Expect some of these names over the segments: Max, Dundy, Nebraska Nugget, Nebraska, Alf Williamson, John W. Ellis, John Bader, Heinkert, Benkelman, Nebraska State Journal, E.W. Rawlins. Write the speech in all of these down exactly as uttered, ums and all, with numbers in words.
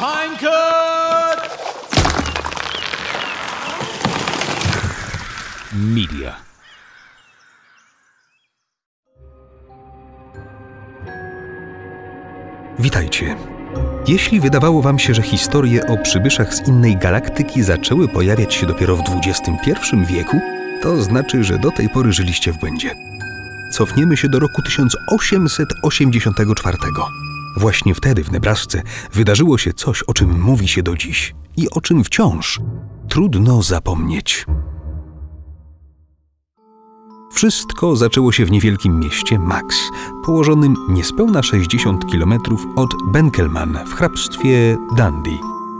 Heinkert Media. Witajcie. Jeśli wydawało wam się, że historie o przybyszach z innej galaktyki zaczęły pojawiać się dopiero w dwudziestym pierwszym wieku, to znaczy, że do tej pory żyliście w błędzie. Cofniemy się do roku tysiąc osiemset osiemdziesiątego czwartego. Właśnie wtedy w Nebrasce wydarzyło się coś, o czym mówi się do dziś i o czym wciąż trudno zapomnieć. Wszystko zaczęło się w niewielkim mieście Max, położonym niespełna sześćdziesiąt kilometrów od Benkelman w hrabstwie Dundy.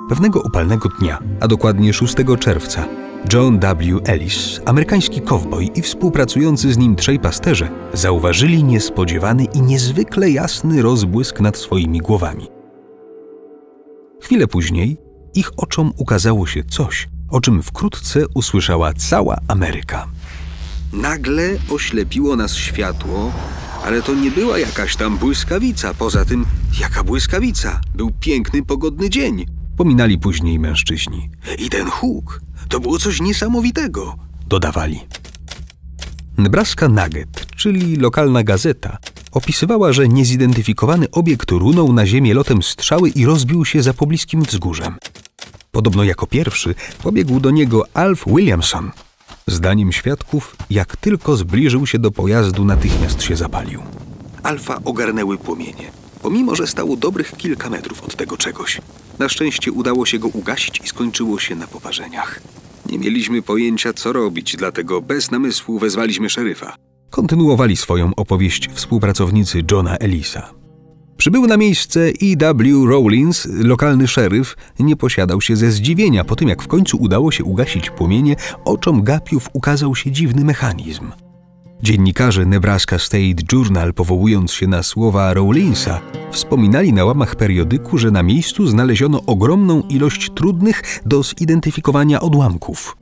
Pewnego upalnego dnia, a dokładnie szóstego czerwca, John W. Ellis, amerykański kowboj i współpracujący z nim trzej pasterze, zauważyli niespodziewany i niezwykle jasny rozbłysk nad swoimi głowami. Chwilę później ich oczom ukazało się coś, o czym wkrótce usłyszała cała Ameryka. Nagle oślepiło nas światło, ale to nie była jakaś tam błyskawica. Poza tym, jaka błyskawica? Był piękny, pogodny dzień, pominali później mężczyźni. I ten huk! To było coś niesamowitego, dodawali. Nebraska Nugget, czyli lokalna gazeta, opisywała, że niezidentyfikowany obiekt runął na ziemię lotem strzały i rozbił się za pobliskim wzgórzem. Podobno jako pierwszy pobiegł do niego Alf Williamson. Zdaniem świadków, jak tylko zbliżył się do pojazdu, natychmiast się zapalił. Alfa ogarnęły płomienie, pomimo że stało dobrych kilka metrów od tego czegoś. Na szczęście udało się go ugasić i skończyło się na poparzeniach. Nie mieliśmy pojęcia, co robić, dlatego bez namysłu wezwaliśmy szeryfa. Kontynuowali swoją opowieść współpracownicy Johna Ellisa. Przybył na miejsce E W Rawlins, lokalny szeryf, nie posiadał się ze zdziwienia po tym, jak w końcu udało się ugasić płomienie, oczom gapiów ukazał się dziwny mechanizm. Dziennikarze Nebraska State Journal, powołując się na słowa Rawlinsa, wspominali na łamach periodyku, że na miejscu znaleziono ogromną ilość trudnych do zidentyfikowania odłamków.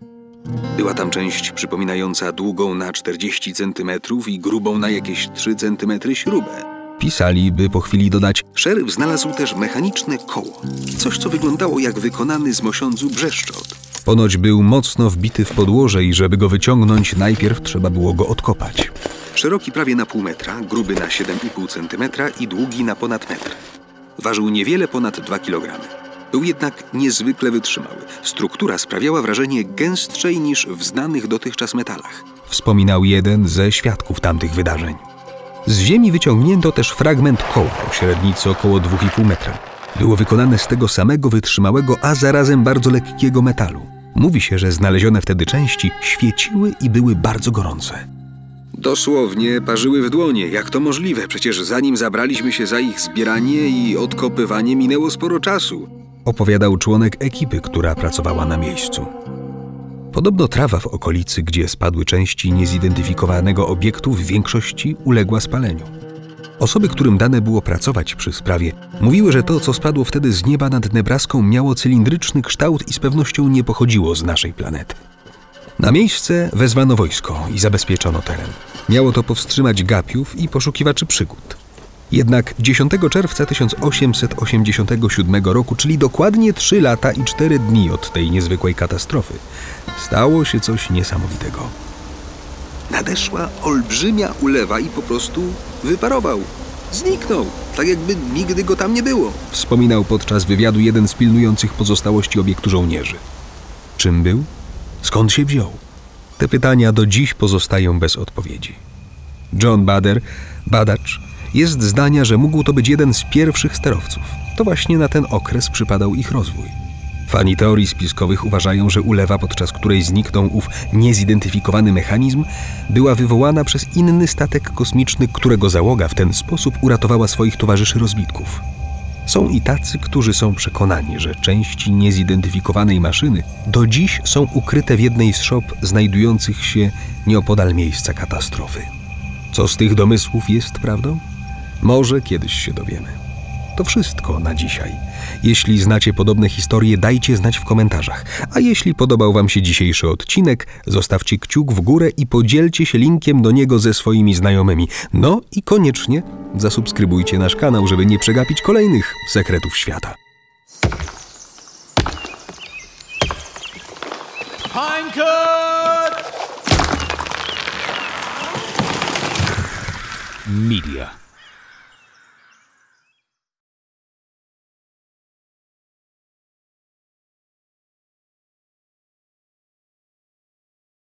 Była tam część przypominająca długą na czterdzieści centymetrów i grubą na jakieś trzy centymetry śrubę. Pisali, by po chwili dodać, szeryf znalazł też mechaniczne koło, coś co wyglądało jak wykonany z mosiądzu brzeszczot. Ponoć był mocno wbity w podłoże i żeby go wyciągnąć, najpierw trzeba było go odkopać. Szeroki prawie na pół metra, gruby na siedem i pół centymetra i długi na ponad metr. Ważył niewiele ponad dwa kilogramy. Był jednak niezwykle wytrzymały. Struktura sprawiała wrażenie gęstszej niż w znanych dotychczas metalach, wspominał jeden ze świadków tamtych wydarzeń. Z ziemi wyciągnięto też fragment koła o średnicy około dwa i pół metra. Było wykonane z tego samego wytrzymałego, a zarazem bardzo lekkiego metalu. Mówi się, że znalezione wtedy części świeciły i były bardzo gorące. Dosłownie parzyły w dłonie. Jak to możliwe? Przecież zanim zabraliśmy się za ich zbieranie i odkopywanie, minęło sporo czasu, opowiadał członek ekipy, która pracowała na miejscu. Podobno trawa w okolicy, gdzie spadły części niezidentyfikowanego obiektu, w większości uległa spaleniu. Osoby, którym dane było pracować przy sprawie, mówiły, że to, co spadło wtedy z nieba nad Nebraską, miało cylindryczny kształt i z pewnością nie pochodziło z naszej planety. Na miejsce wezwano wojsko i zabezpieczono teren. Miało to powstrzymać gapiów i poszukiwaczy przygód. Jednak dziesiątego czerwca tysiąc osiemset osiemdziesiątego siódmego roku, czyli dokładnie trzy lata i cztery dni od tej niezwykłej katastrofy, stało się coś niesamowitego. Nadeszła olbrzymia ulewa i po prostu wyparował. Zniknął, tak jakby nigdy go tam nie było, wspominał podczas wywiadu jeden z pilnujących pozostałości obiektu żołnierzy. Czym był? Skąd się wziął? Te pytania do dziś pozostają bez odpowiedzi. John Bader, badacz, jest zdania, że mógł to być jeden z pierwszych sterowców. To właśnie na ten okres przypadał ich rozwój. Fani teorii spiskowych uważają, że ulewa, podczas której zniknął ów niezidentyfikowany mechanizm, była wywołana przez inny statek kosmiczny, którego załoga w ten sposób uratowała swoich towarzyszy rozbitków. Są i tacy, którzy są przekonani, że części niezidentyfikowanej maszyny do dziś są ukryte w jednej z szop znajdujących się nieopodal miejsca katastrofy. Co z tych domysłów jest prawdą? Może kiedyś się dowiemy. To wszystko na dzisiaj. Jeśli znacie podobne historie, dajcie znać w komentarzach. A jeśli podobał wam się dzisiejszy odcinek, zostawcie kciuk w górę i podzielcie się linkiem do niego ze swoimi znajomymi. No i koniecznie zasubskrybujcie nasz kanał, żeby nie przegapić kolejnych sekretów świata. Heinkert! Media.